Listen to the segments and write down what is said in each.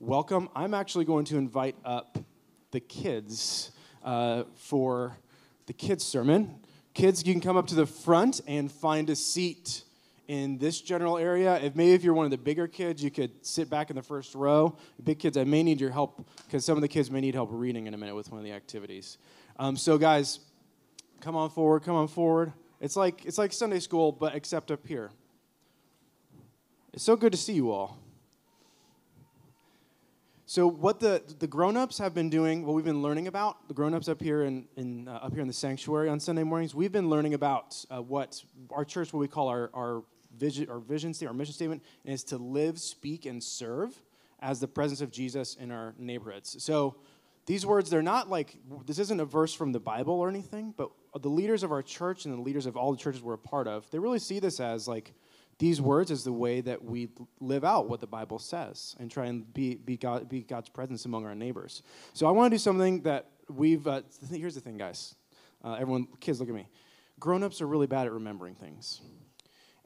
welcome. I'm actually going to invite up the kids for the kids' sermon. Kids, you can come up to the front and find a seat in this general area. If maybe if you're one of the bigger kids, you could sit back in the first row. Big kids, I may need your help because some of the kids may need help reading in a minute with one of the activities. So guys, come on forward, come on forward. It's like Sunday school, but except up here. It's so good to see you all. So what the grown-ups have been doing, what we've been learning about, the grown-ups up here in the sanctuary on Sunday mornings, we've been learning about what our church, what we call our mission statement, is to live, speak, and serve as the presence of Jesus in our neighborhoods. So these words, they're not like, this isn't a verse from the Bible or anything, but the leaders of our church and the leaders of all the churches we're a part of, they really see this as like, these words is the way that we live out what the Bible says and try and be God's presence among our neighbors. So I want to do something that we've, here's the thing, guys. Everyone, kids, look at me. Grown-ups are really bad at remembering things.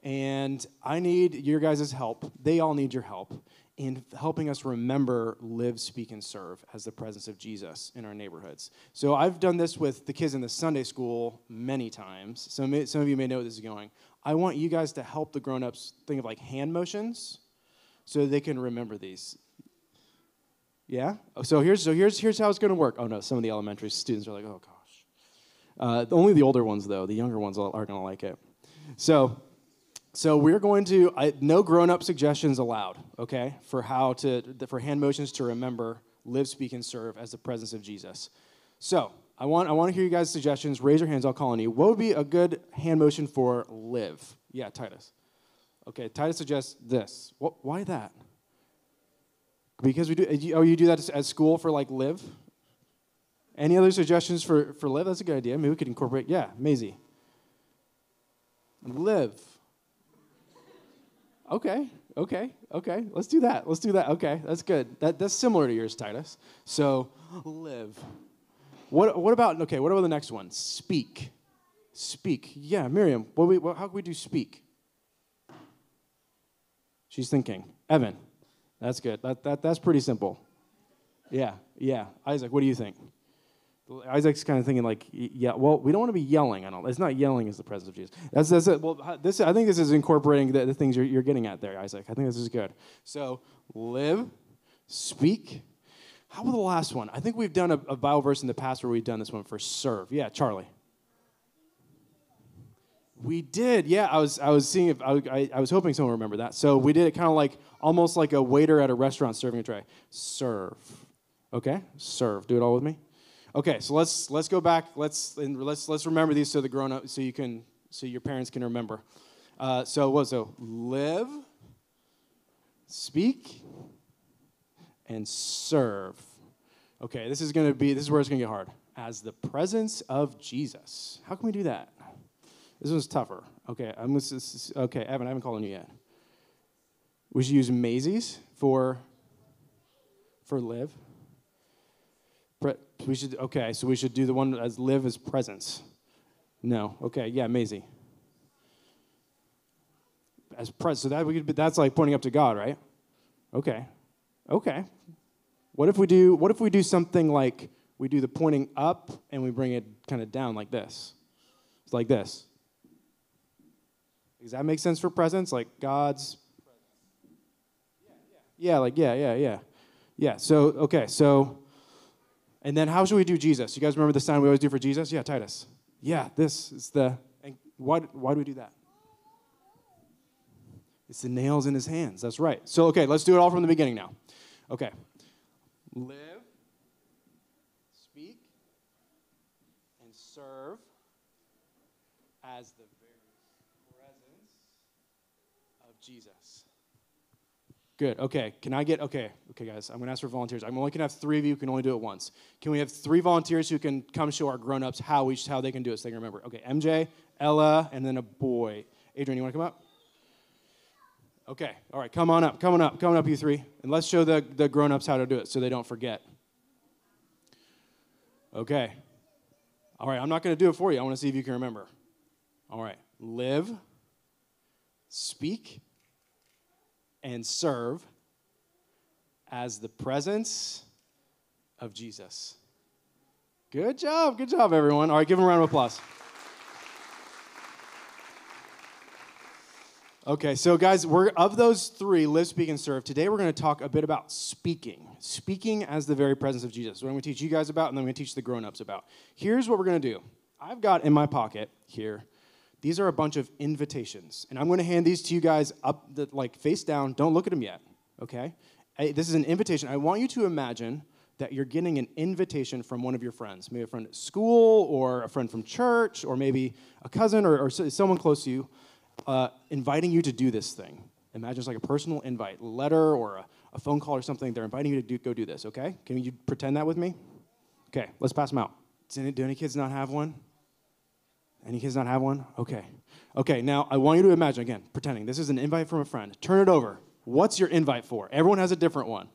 And I need your guys' help. They all need your help in helping us remember, live, speak, and serve as the presence of Jesus in our neighborhoods. So I've done this with the kids in the Sunday school many times. Some of you may know where this is going. I want you guys to help the grown-ups think of like hand motions so they can remember these. Yeah? So here's how it's going to work. Oh, no, some of the elementary students are like, oh, gosh. Only the older ones, though. The younger ones are going to like it. So we're going to, no grown-up suggestions allowed, okay, for hand motions to remember, live, speak, and serve as the presence of Jesus. So I want to hear you guys' suggestions. Raise your hands. I'll call on you. What would be a good hand motion for live? Yeah, Titus. Okay, Titus suggests this. What, why that? Because we do. Oh, you do that at school for like live? Any other suggestions for live? That's a good idea. Maybe we could incorporate. Yeah, Maisie. Live. Okay. Let's do that. Okay, that's good. That's similar to yours, Titus. So live. What about the next one? Speak. Yeah, Miriam. How can we do speak? She's thinking. Evan, that's good. That's pretty simple. Yeah. Isaac, what do you think? Isaac's kind of thinking like, yeah. Well, we don't want to be yelling. It's not yelling is the presence of Jesus. That's it. Well, this I think this is incorporating the things you're getting at there, Isaac. I think this is good. So live, speak. How about the last one? I think we've done a Bible verse in the past where we've done this one for serve. Yeah, Charlie. We did. Yeah, I was seeing if I was hoping someone would remember that. So we did it kind of like almost like a waiter at a restaurant serving a tray. Serve. Okay, serve. Do it all with me. Okay, so let's go back. Let's remember these so the grown up so your parents can remember. So live, speak, and serve. Okay, this is where it's going to get hard. As the presence of Jesus. How can we do that? This one's tougher. Okay, Evan, I haven't called on you yet. We should use Maisie's for live. We should do the one as live as presence. No, okay, yeah, Maisie. As presence, so that's like pointing up to God, right? Okay. What if we do something like we do the pointing up and we bring it kind of down like this? It's like this. Does that make sense for presence? Like God's presence. Yeah. So and then how should we do Jesus? You guys remember the sign we always do for Jesus? Yeah, Titus. Yeah, this is the and why do we do that? It's the nails in his hands. That's right. So okay, let's do it all from the beginning now. Okay, live, speak, and serve as the very presence of Jesus. Good, okay, okay guys, I'm gonna ask for volunteers. I'm only gonna have three of you who can only do it once. Can we have three volunteers who can come show our grown-ups how they can do it so they can remember? Okay, MJ, Ella, and then a boy. Adrian, you wanna come up? Okay, all right, come on up, you three. And let's show the grown-ups how to do it so they don't forget. Okay. All right, I'm not going to do it for you. I want to see if you can remember. All right, live, speak, and serve as the presence of Jesus. Good job, everyone. All right, give him a round of applause. Okay, so guys, we're of those three, live, speak, and serve. Today we're going to talk a bit about speaking. Speaking as the very presence of Jesus. What I'm going to teach you guys about, and then I'm going to teach the grown-ups about. Here's what we're going to do. I've got in my pocket here, these are a bunch of invitations. And I'm going to hand these to you guys up, like face down. Don't look at them yet, okay? This is an invitation. I want you to imagine that you're getting an invitation from one of your friends. Maybe a friend at school, or a friend from church, or maybe a cousin, or someone close to you. Inviting you to do this thing. Imagine it's like a personal invite, a letter or a phone call or something. They're inviting you to go do this, okay? Can you pretend that with me? Okay, let's pass them out. Do any kids not have one? Any kids not have one? Okay. Okay, now I want you to imagine, again, pretending. This is an invite from a friend. Turn it over. What's your invite for? Everyone has a different one.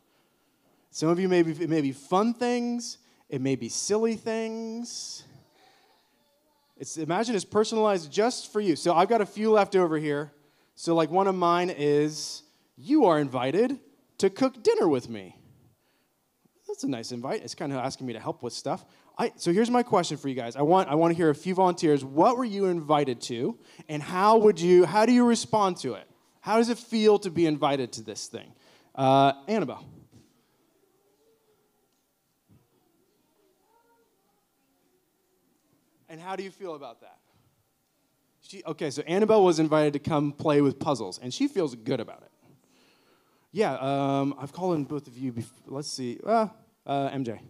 Some of you, it may be fun things. It may be silly things. Imagine it's personalized just for you. So I've got a few left over here. So like one of mine is, you are invited to cook dinner with me. That's a nice invite. It's kind of asking me to help with stuff. So here's my question for you guys. I want to hear a few volunteers. What were you invited to, and how do you respond to it? How does it feel to be invited to this thing? Annabelle. And how do you feel about that? Okay, so Annabelle was invited to come play with puzzles, and she feels good about it. Yeah, I've called in both of you before. Let's see. MJ.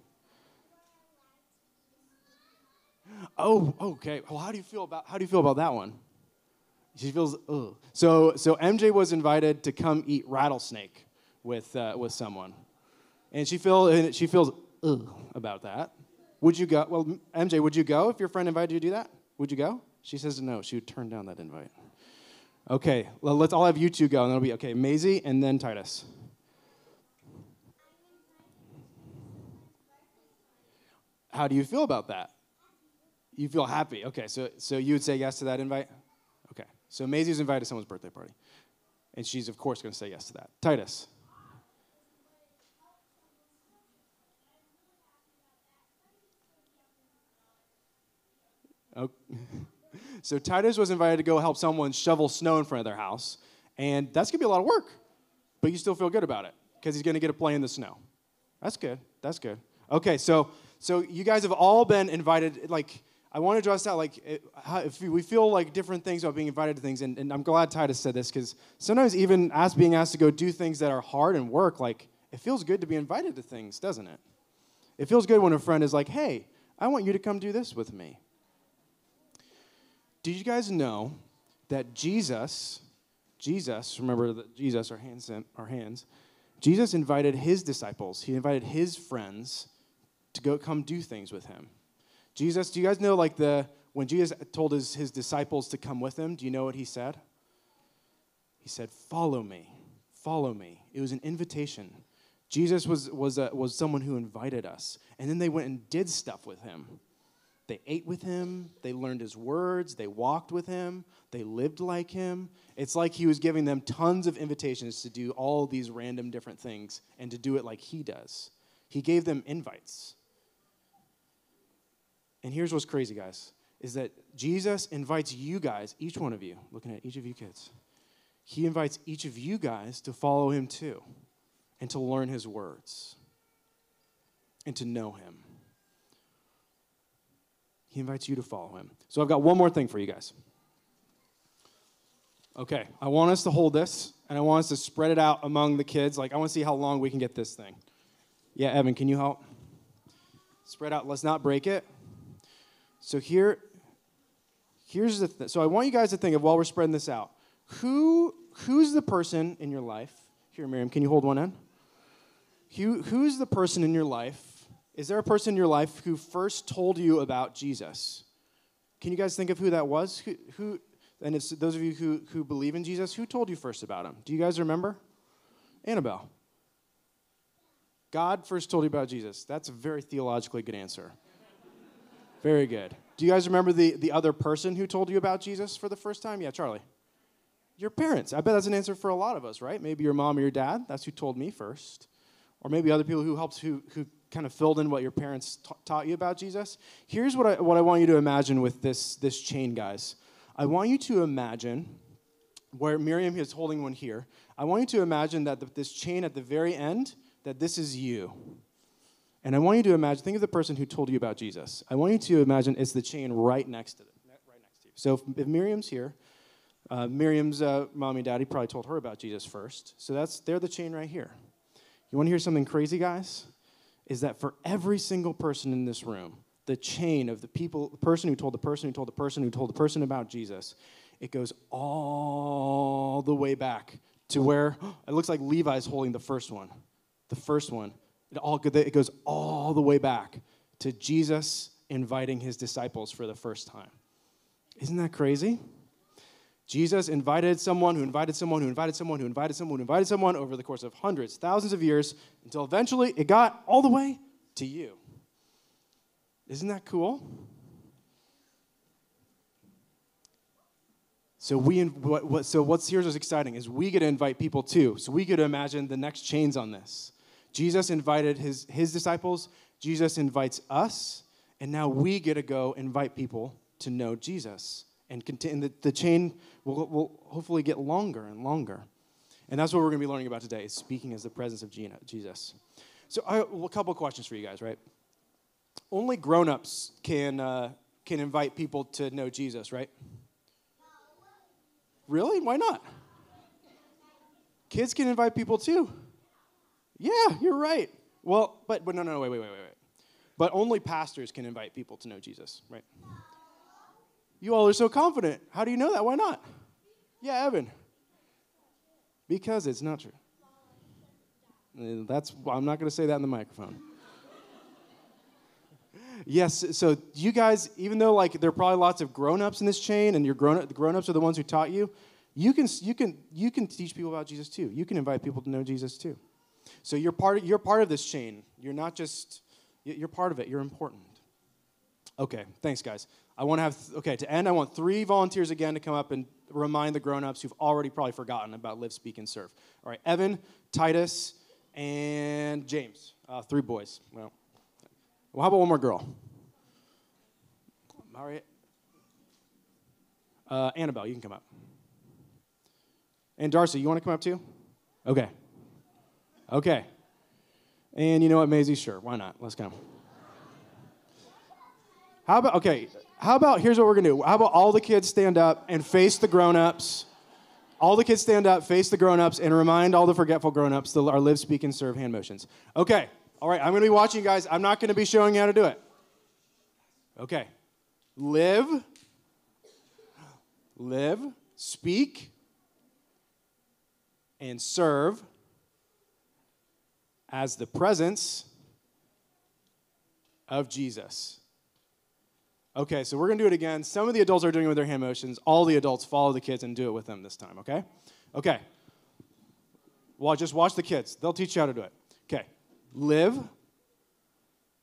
Oh, okay. Well, how do you feel about that one? She feels ugh. So MJ was invited to come eat rattlesnake with someone, and she feels ugh about that. Would you go? Well, MJ, would you go if your friend invited you to do that? Would you go? She says no. She would turn down that invite. Okay, well, let's all have you two go, and that'll be okay. Maisie and then Titus. How do you feel about that? You feel happy. Okay, so you would say yes to that invite? Okay, so Maisie's invited to someone's birthday party, and she's, of course, going to say yes to that. Titus. So Titus was invited to go help someone shovel snow in front of their house, and that's going to be a lot of work, but you still feel good about it because he's going to get to play in the snow. That's good. That's good. Okay, so you guys have all been invited. Like, I want to draw this out. Like, if we feel like different things about being invited to things, and I'm glad Titus said this, because sometimes even being asked to go do things that are hard and work, like, it feels good to be invited to things, doesn't it? It feels good when a friend is like, hey, I want you to come do this with me. Did you guys know that Jesus, remember that Jesus, Jesus invited his disciples, he invited his friends to come do things with him. Jesus, do you guys know when Jesus told his disciples to come with him, do you know what he said? He said, follow me, follow me. It was an invitation. Jesus was someone who invited us, and then they went and did stuff with him. They ate with him, they learned his words, they walked with him, they lived like him. It's like he was giving them tons of invitations to do all these random different things and to do it like he does. He gave them invites. And here's what's crazy, guys, is that Jesus invites you guys, each one of you, looking at each of you kids, he invites each of you guys to follow him too, and to learn his words and to know him. He invites you to follow him. So I've got one more thing for you guys. Okay, I want us to hold this, and I want us to spread it out among the kids. Like, I want to see how long we can get this thing. Yeah, Evan, can you help? Spread out. Let's not break it. So here's the thing. So I want you guys to think of, while we're spreading this out, who's the person in your life? Here, Miriam, can you hold one end? Who's the person in your life? Is there a person in your life who first told you about Jesus? Can you guys think of who that was? Who? And it's those of you who believe in Jesus, who told you first about him? Do you guys remember? Annabelle. God first told you about Jesus. That's a very theologically good answer. Very good. Do you guys remember the other person who told you about Jesus for the first time? Yeah, Charlie. Your parents. I bet that's an answer for a lot of us, right? Maybe your mom or your dad. That's who told me first. or maybe other people who helped, who kind of filled in what your parents taught you about Jesus. Here's what I want you to imagine with this chain, guys. I want you to imagine where Miriam is holding one here. I want you to imagine that this chain at the very end, that this is you. And I want you to imagine, think of the person who told you about Jesus. I want you to imagine it's the chain right next to you. So if Miriam's here, Miriam's mom and daddy probably told her about Jesus first. So they're the chain right here. You want to hear something crazy, guys? Is that for every single person in this room, the chain of the person who told the person who told the person who told the person about Jesus, it goes all the way back to where it looks like Levi's holding the first one. It goes all the way back to Jesus inviting his disciples for the first time. Isn't that crazy? Jesus invited someone who invited someone who invited someone who invited someone who invited someone over the course of hundreds, thousands of years until eventually it got all the way to you. Isn't that cool? So what's here's what's exciting is we get to invite people too. So we get to imagine the next chains on this. Jesus invited his disciples. Jesus invites us. And now we get to go invite people to know Jesus. And the chain will hopefully get longer and longer. And that's what we're going to be learning about today, is speaking as the presence of Jesus. So a couple questions for you guys, right? Only grown-ups can invite people to know Jesus, right? Really? Why not? Kids can invite people too. Yeah, you're right. Well, but no, wait. But only pastors can invite people to know Jesus, right? You all are so confident. How do you know that? Why not? Yeah, Evan. Because it's not true. I'm not going to say that in the microphone. Yes, so you guys, even though like there are probably lots of grown-ups in this chain, and the grown-ups are the ones who taught you, you can teach people about Jesus too. You can invite people to know Jesus too. So you're part of this chain. You're not just, you're part of it. You're important. Okay, thanks guys. To end, I want 3 volunteers again to come up and remind the grown-ups who've already probably forgotten about Live, Speak, and Serve. All right, Evan, Titus, and James. 3 boys. Well, how about one more girl? All right. Annabelle, you can come up. And Darcy, you want to come up too? Okay. And you know what, Maisie? Sure, why not? Let's come. Here's what we're going to do. How about all the kids stand up and face the grown-ups? All the kids stand up, face the grown-ups, and remind all the forgetful grown-ups our Live, Speak, and Serve hand motions. Okay. All right. I'm going to be watching you guys. I'm not going to be showing you how to do it. Okay. Live, speak, and serve as the presence of Jesus. Okay, so we're going to do it again. Some of the adults are doing it with their hand motions. All the adults follow the kids and do it with them this time, okay? Okay. Well, just watch the kids. They'll teach you how to do it. Okay. Live,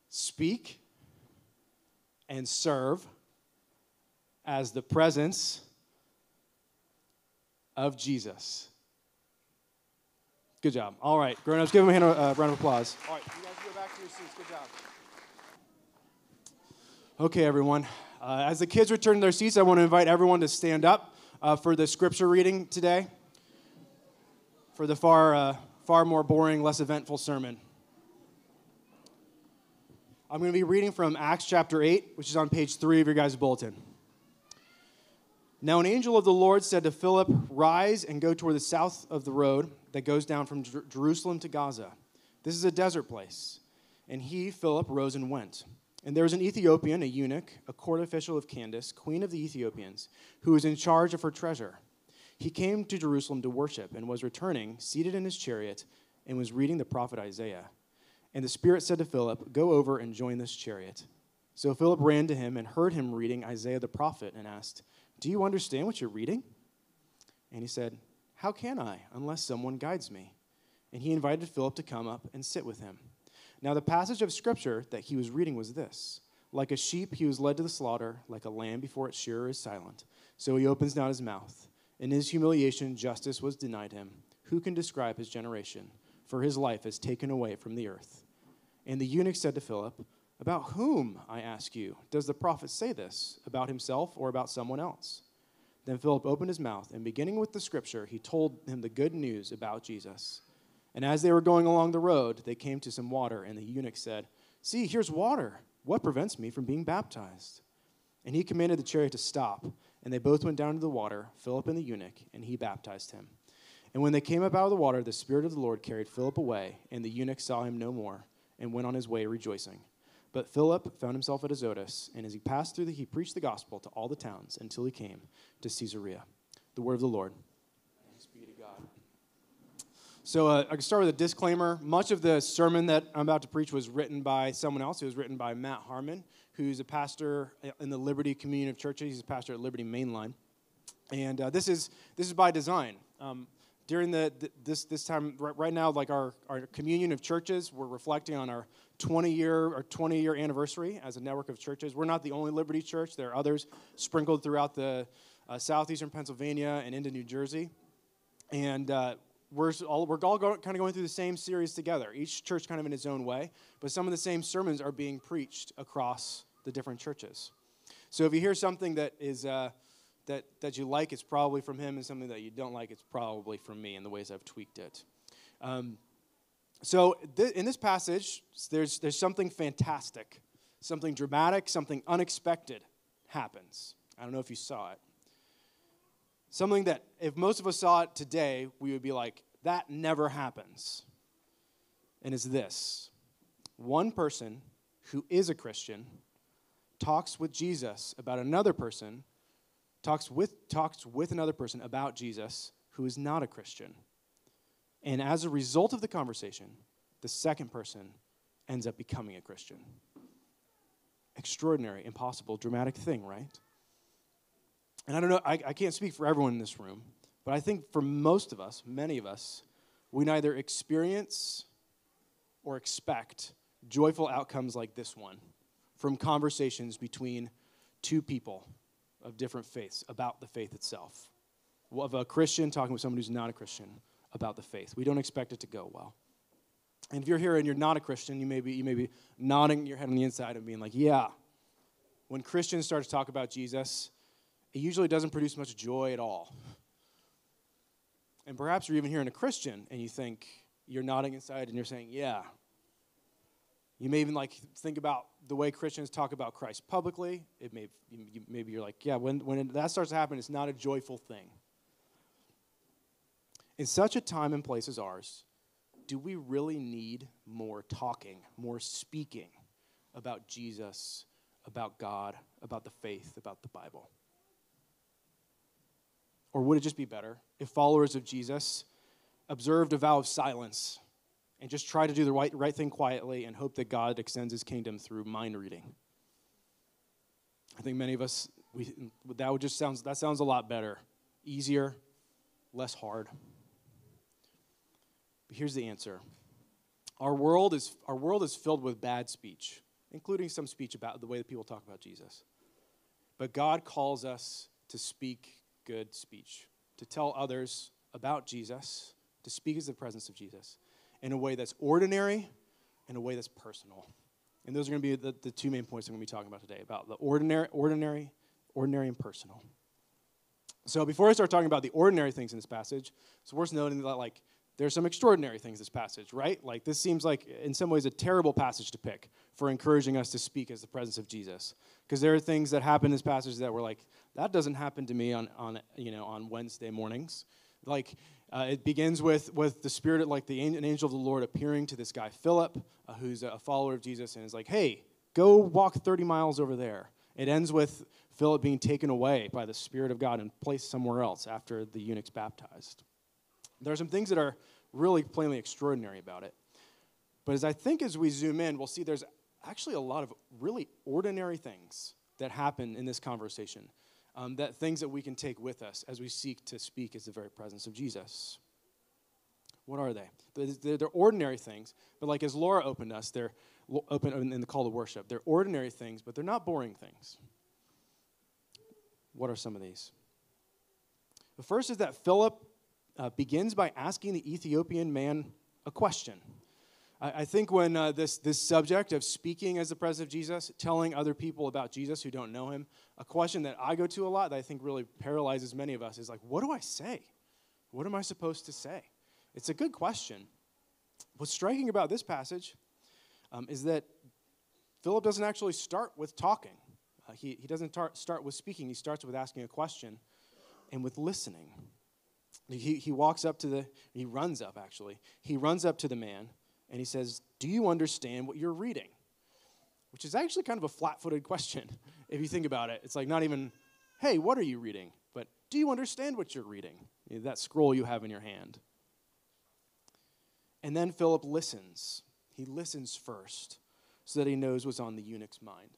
speak, and serve as the presence of Jesus. Good job. All right, grown-ups, give them a round of applause. All right, you guys go back to your seats. Good job. Okay, everyone. As the kids return to their seats, I want to invite everyone to stand up for the scripture reading today, for the far more boring, less eventful sermon. I'm going to be reading from Acts chapter 8, which is on page 3 of your guys' bulletin. Now an angel of the Lord said to Philip, "Rise and go toward the south of the road that goes down from Jerusalem to Gaza. This is a desert place." And he, Philip, rose and went. And there was an Ethiopian, a eunuch, a court official of Candace, queen of the Ethiopians, who was in charge of her treasure. He came to Jerusalem to worship and was returning, seated in his chariot, and was reading the prophet Isaiah. And the Spirit said to Philip, "Go over and join this chariot." So Philip ran to him and heard him reading Isaiah the prophet and asked, "Do you understand what you're reading?" And he said, "How can I, unless someone guides me?" And he invited Philip to come up and sit with him. Now the passage of Scripture that he was reading was this: "Like a sheep he was led to the slaughter, like a lamb before its shearer is silent. So he opens not his mouth. In his humiliation justice was denied him. Who can describe his generation? for his life is taken away from the earth. And the eunuch said to Philip, about whom, I ask you, does the prophet say this, about himself or about someone else? Then Philip opened his mouth, and beginning with the scripture, he told him the good news about Jesus. And as they were going along the road, they came to some water, and the eunuch said, see, here's water. What prevents me from being baptized? And he commanded the chariot to stop, and they both went down to the water, Philip and the eunuch, and he baptized him. And when they came up out of the water, the Spirit of the Lord carried Philip away, and the eunuch saw him no more, and went on his way rejoicing. But Philip found himself at Azotus, and as he passed through, he preached the gospel to all the towns until he came to Caesarea. The word of the Lord. Thanks be to God. So I can start with a disclaimer. Much of the sermon that I'm about to preach was written by someone else. It was written by Matt Harmon, who's a pastor in the Liberty Communion of Churches. He's a pastor at Liberty Mainline. And this is by design. During this time, right now, like our communion of churches, we're reflecting on our 20-year anniversary as a network of churches. We're not the only Liberty Church. There are others sprinkled throughout the southeastern Pennsylvania and into New Jersey. And we're all kind of going through the same series together, each church kind of in its own way. But some of the same sermons are being preached across the different churches. So if you hear something that is... That you like, it's probably from him, and something that you don't like, it's probably from me, in the ways I've tweaked it. In this passage, there's something fantastic, something dramatic, something unexpected happens. I don't know if you saw it. Something that, if most of us saw it today, we would be like, that never happens. And it's this. One person who is a Christian talks with Jesus about another person talks with another person about Jesus who is not a Christian. And as a result of the conversation, the second person ends up becoming a Christian. Extraordinary, impossible, dramatic thing, right? And I don't know, I can't speak for everyone in this room, but I think for most of us, many of us, we neither experience or expect joyful outcomes like this one from conversations between two people of different faiths, about the faith itself, of a Christian talking with someone who's not a Christian about the faith. We don't expect it to go well. And if you're here and you're not a Christian, you may be nodding your head on the inside and being like, yeah. When Christians start to talk about Jesus, it usually doesn't produce much joy at all. And perhaps you're even hearing a Christian and you think, you're nodding inside and you're saying, yeah. You may even think about the way Christians talk about Christ publicly. Maybe you're like, yeah, when that starts to happen, it's not a joyful thing. In such a time and place as ours, do we really need more talking, more speaking about Jesus, about God, about the faith, about the Bible? Or would it just be better if followers of Jesus observed a vow of silence and just try to do the right thing quietly and hope that God extends his kingdom through mind reading? I think many of us, that sounds a lot better, easier, less hard. But here's the answer. Our world is filled with bad speech, including some speech about the way that people talk about Jesus. But God calls us to speak good speech, to tell others about Jesus, to speak as the presence of Jesus, in a way that's ordinary, in a way that's personal. And those are going to be the two main points I'm going to be talking about today, about the ordinary and personal. So before I start talking about the ordinary things in this passage, it's worth noting that there's some extraordinary things in this passage, right? This seems like, in some ways, a terrible passage to pick for encouraging us to speak as the presence of Jesus. Because there are things that happen in this passage that we're like, that doesn't happen to me on Wednesday mornings. It begins with the Spirit, an angel of the Lord appearing to this guy, Philip, who's a follower of Jesus, and is like, hey, go walk 30 miles over there. It ends with Philip being taken away by the Spirit of God and placed somewhere else after the eunuch's baptized. There are some things that are really plainly extraordinary about it. But as we zoom in, we'll see there's actually a lot of really ordinary things that happen in this conversation. That things that we can take with us as we seek to speak as the very presence of Jesus. What are they? They're ordinary things, but as Laura opened us, they're open in the call to worship. They're ordinary things, but they're not boring things. What are some of these? The first is that Philip begins by asking the Ethiopian man a question. I think when this subject of speaking as the presence of Jesus, telling other people about Jesus who don't know him, a question that I go to a lot that I think really paralyzes many of us is like, what do I say? What am I supposed to say? It's a good question. What's striking about this passage is that Philip doesn't actually start with talking. He doesn't start with speaking. He starts with asking a question and with listening. He runs up to the man. And he says, do you understand what you're reading? Which is actually kind of a flat-footed question, if you think about it. It's like not even, hey, what are you reading? But do you understand what you're reading? You know, that scroll you have in your hand. And then Philip listens. He listens first so that he knows what's on the eunuch's mind.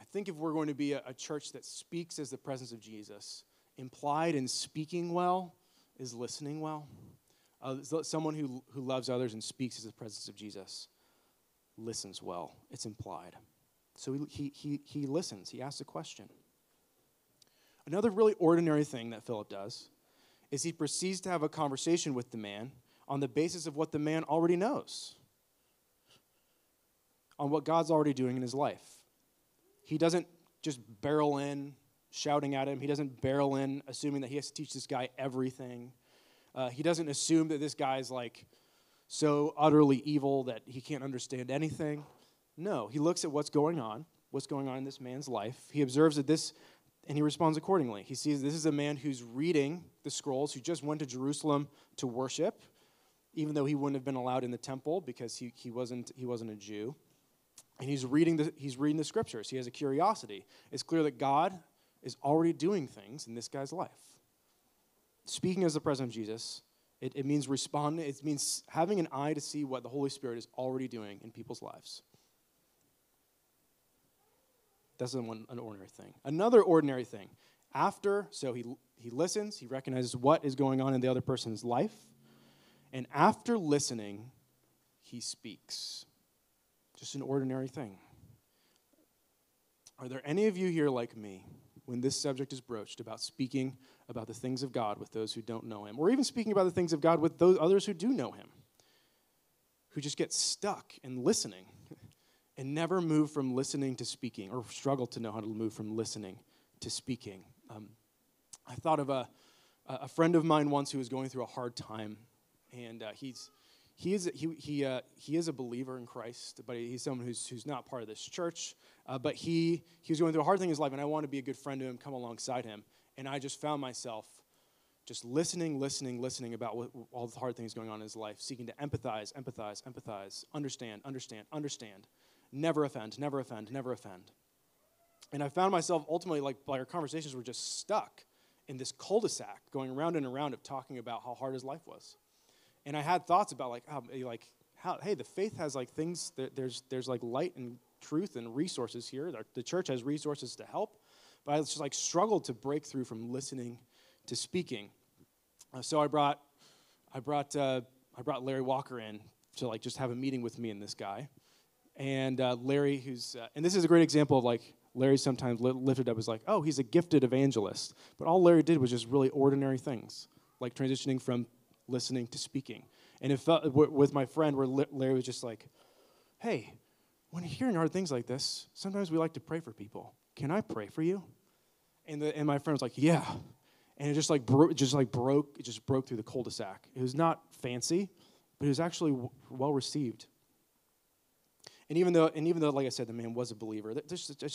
I think if we're going to be a church that speaks as the presence of Jesus, implied in speaking well is listening well. Someone who loves others and speaks as the presence of Jesus listens well. It's implied. So he listens. He asks a question. Another really ordinary thing that Philip does is he proceeds to have a conversation with the man on the basis of what the man already knows, on what God's already doing in his life. He doesn't just barrel in, shouting at him. He doesn't barrel in, assuming that he has to teach this guy everything. He doesn't assume that this guy is like so utterly evil that he can't understand anything. No, he looks at what's going on in this man's life. He observes that this, and he responds accordingly. He sees this is a man who's reading the scrolls, who just went to Jerusalem to worship, even though he wouldn't have been allowed in the temple because he wasn't a Jew. And he's reading the scriptures. He has a curiosity. It's clear that God is already doing things in this guy's life. Speaking as the presence of Jesus, it means responding. It means having an eye to see what the Holy Spirit is already doing in people's lives. That's an ordinary thing. Another ordinary thing. So he listens. He recognizes what is going on in the other person's life. And after listening, he speaks. Just an ordinary thing. Are there any of you here like me when this subject is broached about speaking about the things of God with those who don't know him, or even speaking about the things of God with those others who do know him, who just get stuck in listening and never move from listening to speaking, or struggle to know how to move from listening to speaking? I thought of a friend of mine once who was going through a hard time, and he is a believer in Christ, but he's someone who's not part of this church. But he was going through a hard thing in his life, and I wanted to be a good friend to him, come alongside him. And I just found myself just listening about all the hard things going on in his life, seeking to empathize, understand, never offend. And I found myself ultimately, like our conversations were just stuck in this cul-de-sac, going around and around of talking about how hard his life was. And I had thoughts about the faith has like things that there's like light and truth and resources here. The church has resources to help, but I just like struggled to break through from listening to speaking. So I brought Larry Walker in to like just have a meeting with me and this guy, and Larry, and this is a great example of like Larry sometimes lifted up as like, oh, he's a gifted evangelist, but all Larry did was just really ordinary things like transitioning from listening to speaking. And it felt with my friend where Larry was just like, hey, when hearing hard things like this, sometimes we like to pray for people. Can I pray for you? And my friend was like, yeah. And it just like broke through the cul-de-sac. It was not fancy, but it was actually well received. And even though like I said, the man was a believer, it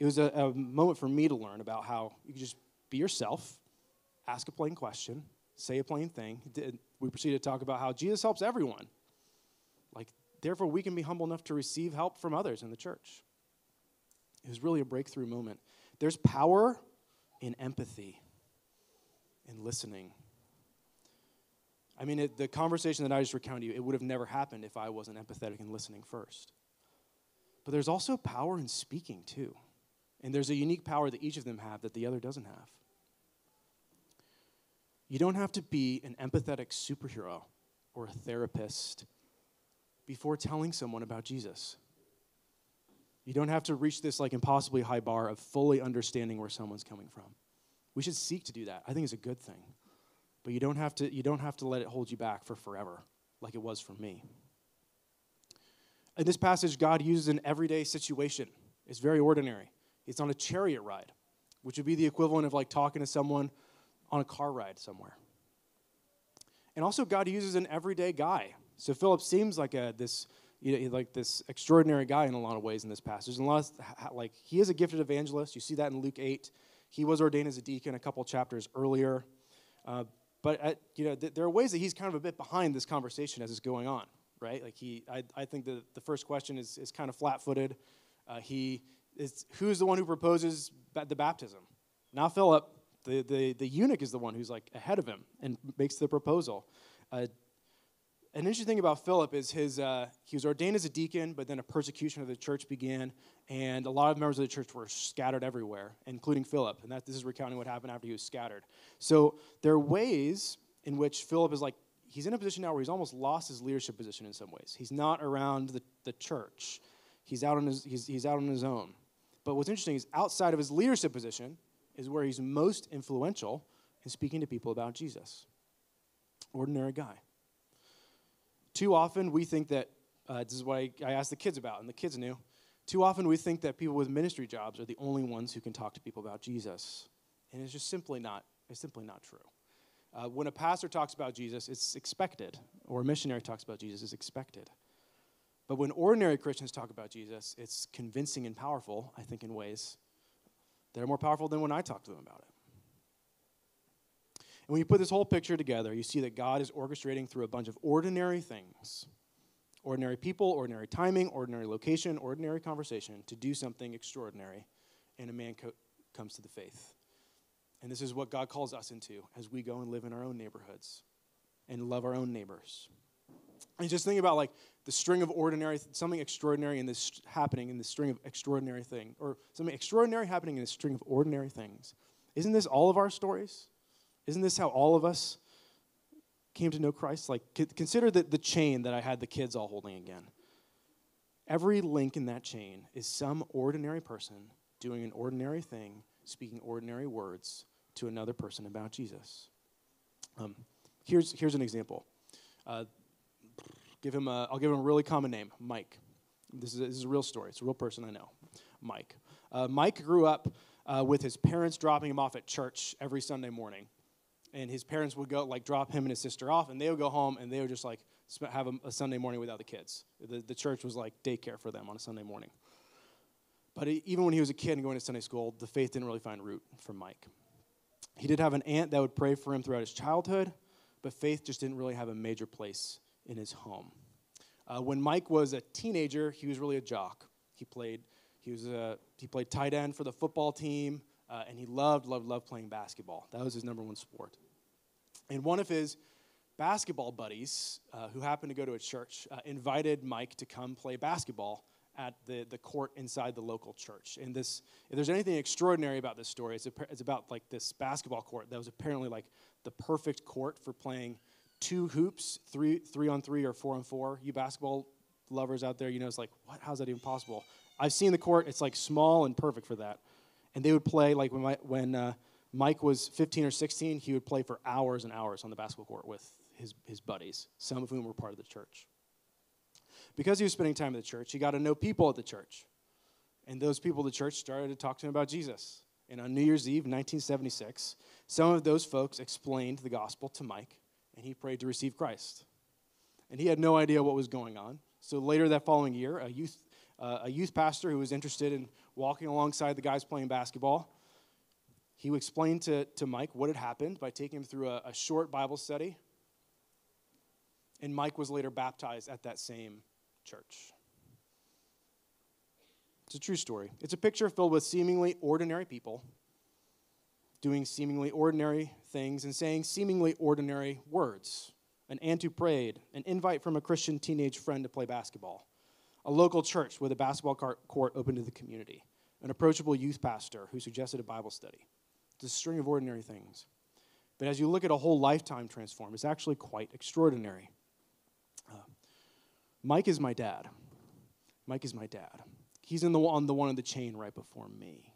was a moment for me to learn about how you can just be yourself, ask a plain question, say a plain thing. We proceeded to talk about how Jesus helps everyone. Like, therefore, we can be humble enough to receive help from others in the church. It was really a breakthrough moment. There's power in empathy and listening. I mean, the conversation that I just recounted to you, it would have never happened if I wasn't empathetic and listening first. But there's also power in speaking, too. And there's a unique power that each of them have that the other doesn't have. You don't have to be an empathetic superhero or a therapist before telling someone about Jesus. You don't have to reach this like impossibly high bar of fully understanding where someone's coming from. We should seek to do that. I think it's a good thing. But you don't have to let it hold you back for forever like it was for me. In this passage, God uses an everyday situation. It's very ordinary. It's on a chariot ride, which would be the equivalent of like talking to someone on a car ride somewhere. And also, God uses an everyday guy. So Philip seems like this extraordinary guy in a lot of ways in this passage. He is a gifted evangelist. You see that in Luke 8. He was ordained as a deacon a couple chapters earlier. But there are ways that he's kind of a bit behind this conversation as it's going on, right? I think that the first question is kind of flat-footed. Who's the one who proposes the baptism? Not Philip. The eunuch is the one who's like ahead of him and makes the proposal. An interesting thing about Philip is he was ordained as a deacon, but then a persecution of the church began, and a lot of members of the church were scattered everywhere, including Philip. And this is recounting what happened after he was scattered. So there are ways in which Philip is like, he's in a position now where he's almost lost his leadership position in some ways. He's not around the church. He's out on his own. But what's interesting is outside of his leadership position is where he's most influential in speaking to people about Jesus. Ordinary guy. Too often we think that, this is what I asked the kids about, and the kids knew. Too often we think that people with ministry jobs are the only ones who can talk to people about Jesus. And it's just simply not true. When a pastor talks about Jesus, it's expected. Or a missionary talks about Jesus, it's expected. But when ordinary Christians talk about Jesus, it's convincing and powerful, I think, in ways that are more powerful than when I talk to them about it. And when you put this whole picture together, you see that God is orchestrating through a bunch of ordinary things, ordinary people, ordinary timing, ordinary location, ordinary conversation, to do something extraordinary, and a man comes to the faith. And this is what God calls us into as we go and live in our own neighborhoods and love our own neighbors. And just think about like the string of ordinary, something extraordinary in this happening in the string of extraordinary thing, or something extraordinary happening in a string of ordinary things. Isn't this all of our stories? Isn't this how all of us came to know Christ? Like, consider the chain that I had the kids all holding again. Every link in that chain is some ordinary person doing an ordinary thing, speaking ordinary words to another person about Jesus. Here's an example. I'll give him a really common name, Mike. This is a real story. It's a real person I know, Mike. Mike grew up with his parents dropping him off at church every Sunday morning. And his parents would go, like, drop him and his sister off, and they would go home, and they would just, like, have a Sunday morning without the kids. The church was, like, daycare for them on a Sunday morning. But even when he was a kid and going to Sunday school, the faith didn't really find root for Mike. He did have an aunt that would pray for him throughout his childhood, but faith just didn't really have a major place in his home. When Mike was a teenager, he was really a jock. He played tight end for the football team. And he loved playing basketball. That was his number one sport. And one of his basketball buddies, who happened to go to a church, invited Mike to come play basketball at the court inside the local church. And this, if there's anything extraordinary about this story, it's about like this basketball court that was apparently like the perfect court for playing two hoops, three on three or four on four. You basketball lovers out there, you know, it's like, what? How's that even possible? I've seen the court. It's like small and perfect for that. And they would play, like, when Mike was 15 or 16, he would play for hours and hours on the basketball court with his buddies, some of whom were part of the church. Because he was spending time at the church, he got to know people at the church. And those people at the church started to talk to him about Jesus. And on New Year's Eve, 1976, some of those folks explained the gospel to Mike, and he prayed to receive Christ. And he had no idea what was going on. So later that following year, a youth pastor who was interested in walking alongside the guys playing basketball, he explained to Mike what had happened by taking him through a short Bible study. And Mike was later baptized at that same church. It's a true story. It's a picture filled with seemingly ordinary people doing seemingly ordinary things and saying seemingly ordinary words. An aunt who prayed, an invite from a Christian teenage friend to play basketball, a local church with a basketball court open to the community, an approachable youth pastor who suggested a Bible study. It's a string of ordinary things. But as you look at a whole lifetime transformed, it's actually quite extraordinary. Mike is my dad. He's on the one of the chain right before me.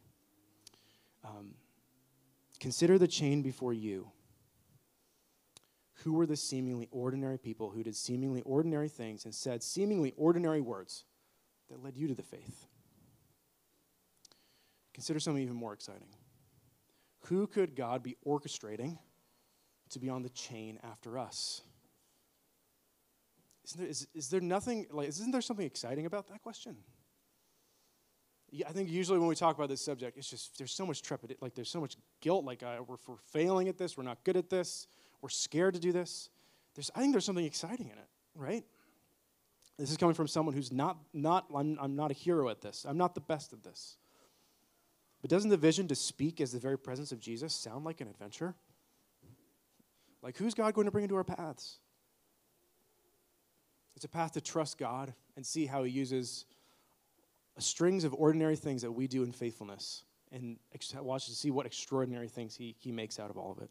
Consider the chain before you. who were the seemingly ordinary people who did seemingly ordinary things and said seemingly ordinary words that led you to the faith. Consider something even more exciting. Who could God be orchestrating to be on the chain after us? Isn't there something exciting about that question? Yeah, I think usually when we talk about this subject, it's just there's so much trepidation, like there's so much guilt, like we're failing at this, we're not good at this, we're scared to do this. I think there's something exciting in it, right? This is coming from someone who's I'm not a hero at this. I'm not the best at this. But doesn't the vision to speak as the very presence of Jesus sound like an adventure? Like, who's God going to bring into our paths? It's a path to trust God and see how he uses strings of ordinary things that we do in faithfulness and watch to see what extraordinary things he makes out of all of it.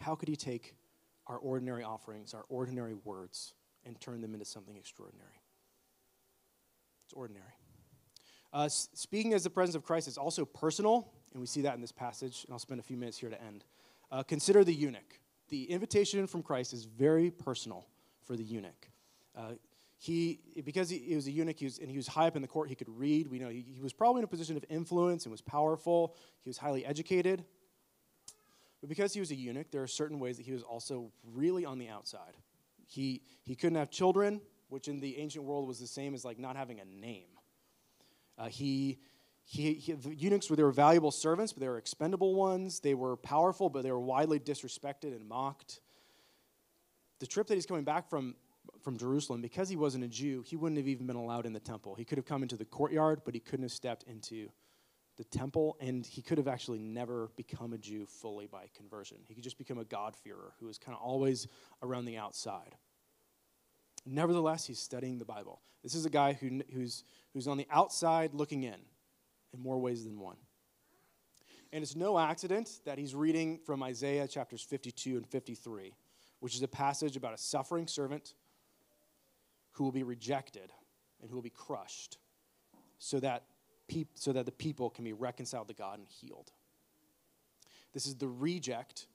How could he take our ordinary offerings, our ordinary words, and turn them into something extraordinary? It's ordinary. Speaking as the presence of Christ is also personal, and we see that in this passage, and I'll spend a few minutes here to end. Consider the eunuch. The invitation from Christ is very personal for the eunuch. Because he was a eunuch, he was high up in the court, he could read. We know he was probably in a position of influence and was powerful. He was highly educated. But because he was a eunuch, there are certain ways that he was also really on the outside. He couldn't have children, which in the ancient world was the same as like not having a name. The eunuchs were, they were valuable servants, but they were expendable ones. They were powerful, but they were widely disrespected and mocked. The trip that he's coming back from Jerusalem, because he wasn't a Jew, he wouldn't have even been allowed in the temple. He could have come into the courtyard, but he couldn't have stepped into the temple, and he could have actually never become a Jew fully by conversion. He could just become a God-fearer who was kind of always around the outside. Nevertheless, he's studying the Bible. This is a guy who's on the outside looking in more ways than one. And it's no accident that he's reading from Isaiah chapters 52 and 53, which is a passage about a suffering servant who will be rejected and who will be crushed so that the people can be reconciled to God and healed. This is the reject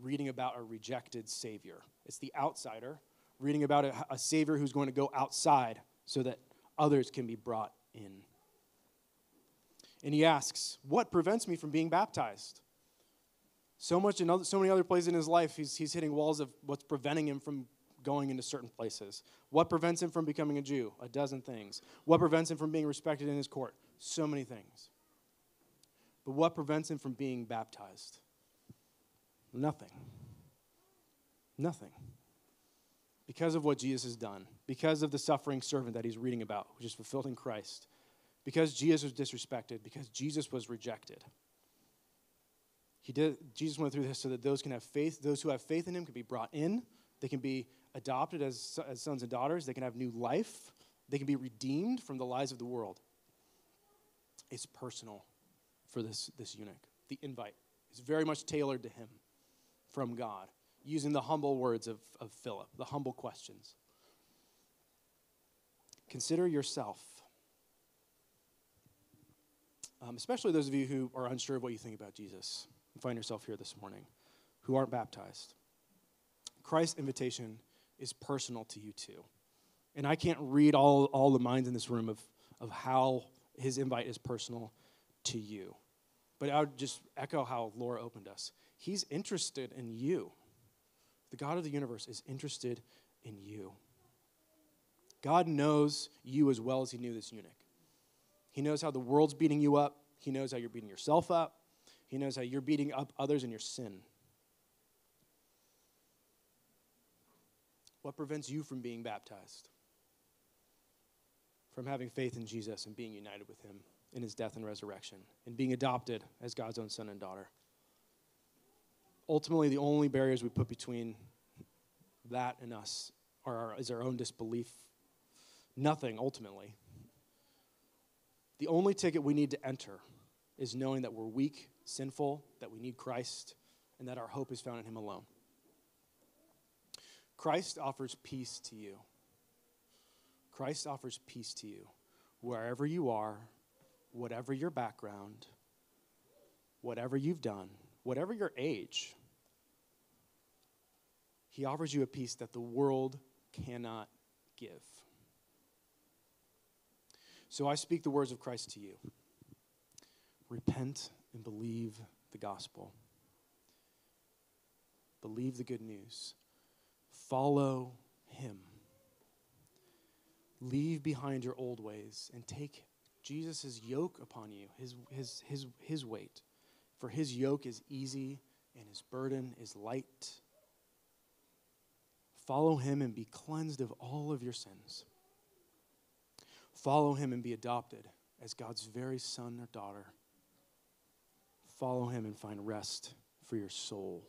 reading about a rejected Savior. It's the outsider reading about a Savior who's going to go outside so that others can be brought in. And he asks, what prevents me from being baptized? So many other places in his life, he's hitting walls of what's preventing him from going into certain places. What prevents him from becoming a Jew? 12 things. What prevents him from being respected in his court? So many things. But what prevents him from being baptized? Nothing. Nothing. Because of what Jesus has done, because of the suffering servant that he's reading about, which is fulfilled in Christ, because Jesus was disrespected, because Jesus was rejected. Jesus went through this so that those who have faith in him can be brought in, they can be adopted as sons and daughters, they can have new life, they can be redeemed from the lies of the world. It's personal for this eunuch. The invite is very much tailored to him from God, using the humble words of Philip, the humble questions. Consider yourself, especially those of you who are unsure of what you think about Jesus and find yourself here this morning, who aren't baptized. Christ's invitation is personal to you too. And I can't read all the minds in this room of how his invite is personal to you. But I would just echo how Laura opened us. He's interested in you. The God of the universe is interested in you. God knows you as well as he knew this eunuch. He knows how the world's beating you up. He knows how you're beating yourself up. He knows how you're beating up others in your sin. What prevents you from being baptized? From having faith in Jesus and being united with him in his death and resurrection and being adopted as God's own son and daughter. Ultimately, the only barriers we put between that and us is our own disbelief. Nothing, ultimately. The only ticket we need to enter is knowing that we're weak, sinful, that we need Christ, and that our hope is found in him alone. Christ offers peace to you. Christ offers peace to you. Wherever you are, whatever your background, whatever you've done, whatever your age, He offers you a peace that the world cannot give. So I speak the words of Christ to you. Repent and believe the gospel. Believe the good news. Follow him. Leave behind your old ways and take Jesus' yoke upon you, his weight. For his yoke is easy and his burden is light. Follow him and be cleansed of all of your sins. Follow him and be adopted as God's very son or daughter. Follow him and find rest for your soul.